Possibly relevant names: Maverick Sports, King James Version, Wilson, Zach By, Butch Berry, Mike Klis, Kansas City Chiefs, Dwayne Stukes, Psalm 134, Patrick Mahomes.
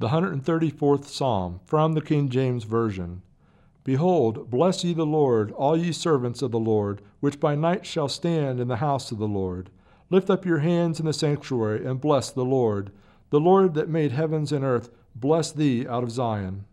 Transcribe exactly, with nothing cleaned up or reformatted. The one hundred thirty-fourth Psalm, from the King James Version. Behold, bless ye the Lord, all ye servants of the Lord, which by night shall stand in the house of the Lord. Lift up your hands in the sanctuary, and bless the Lord. The Lord that made heavens and earth, bless thee out of Zion.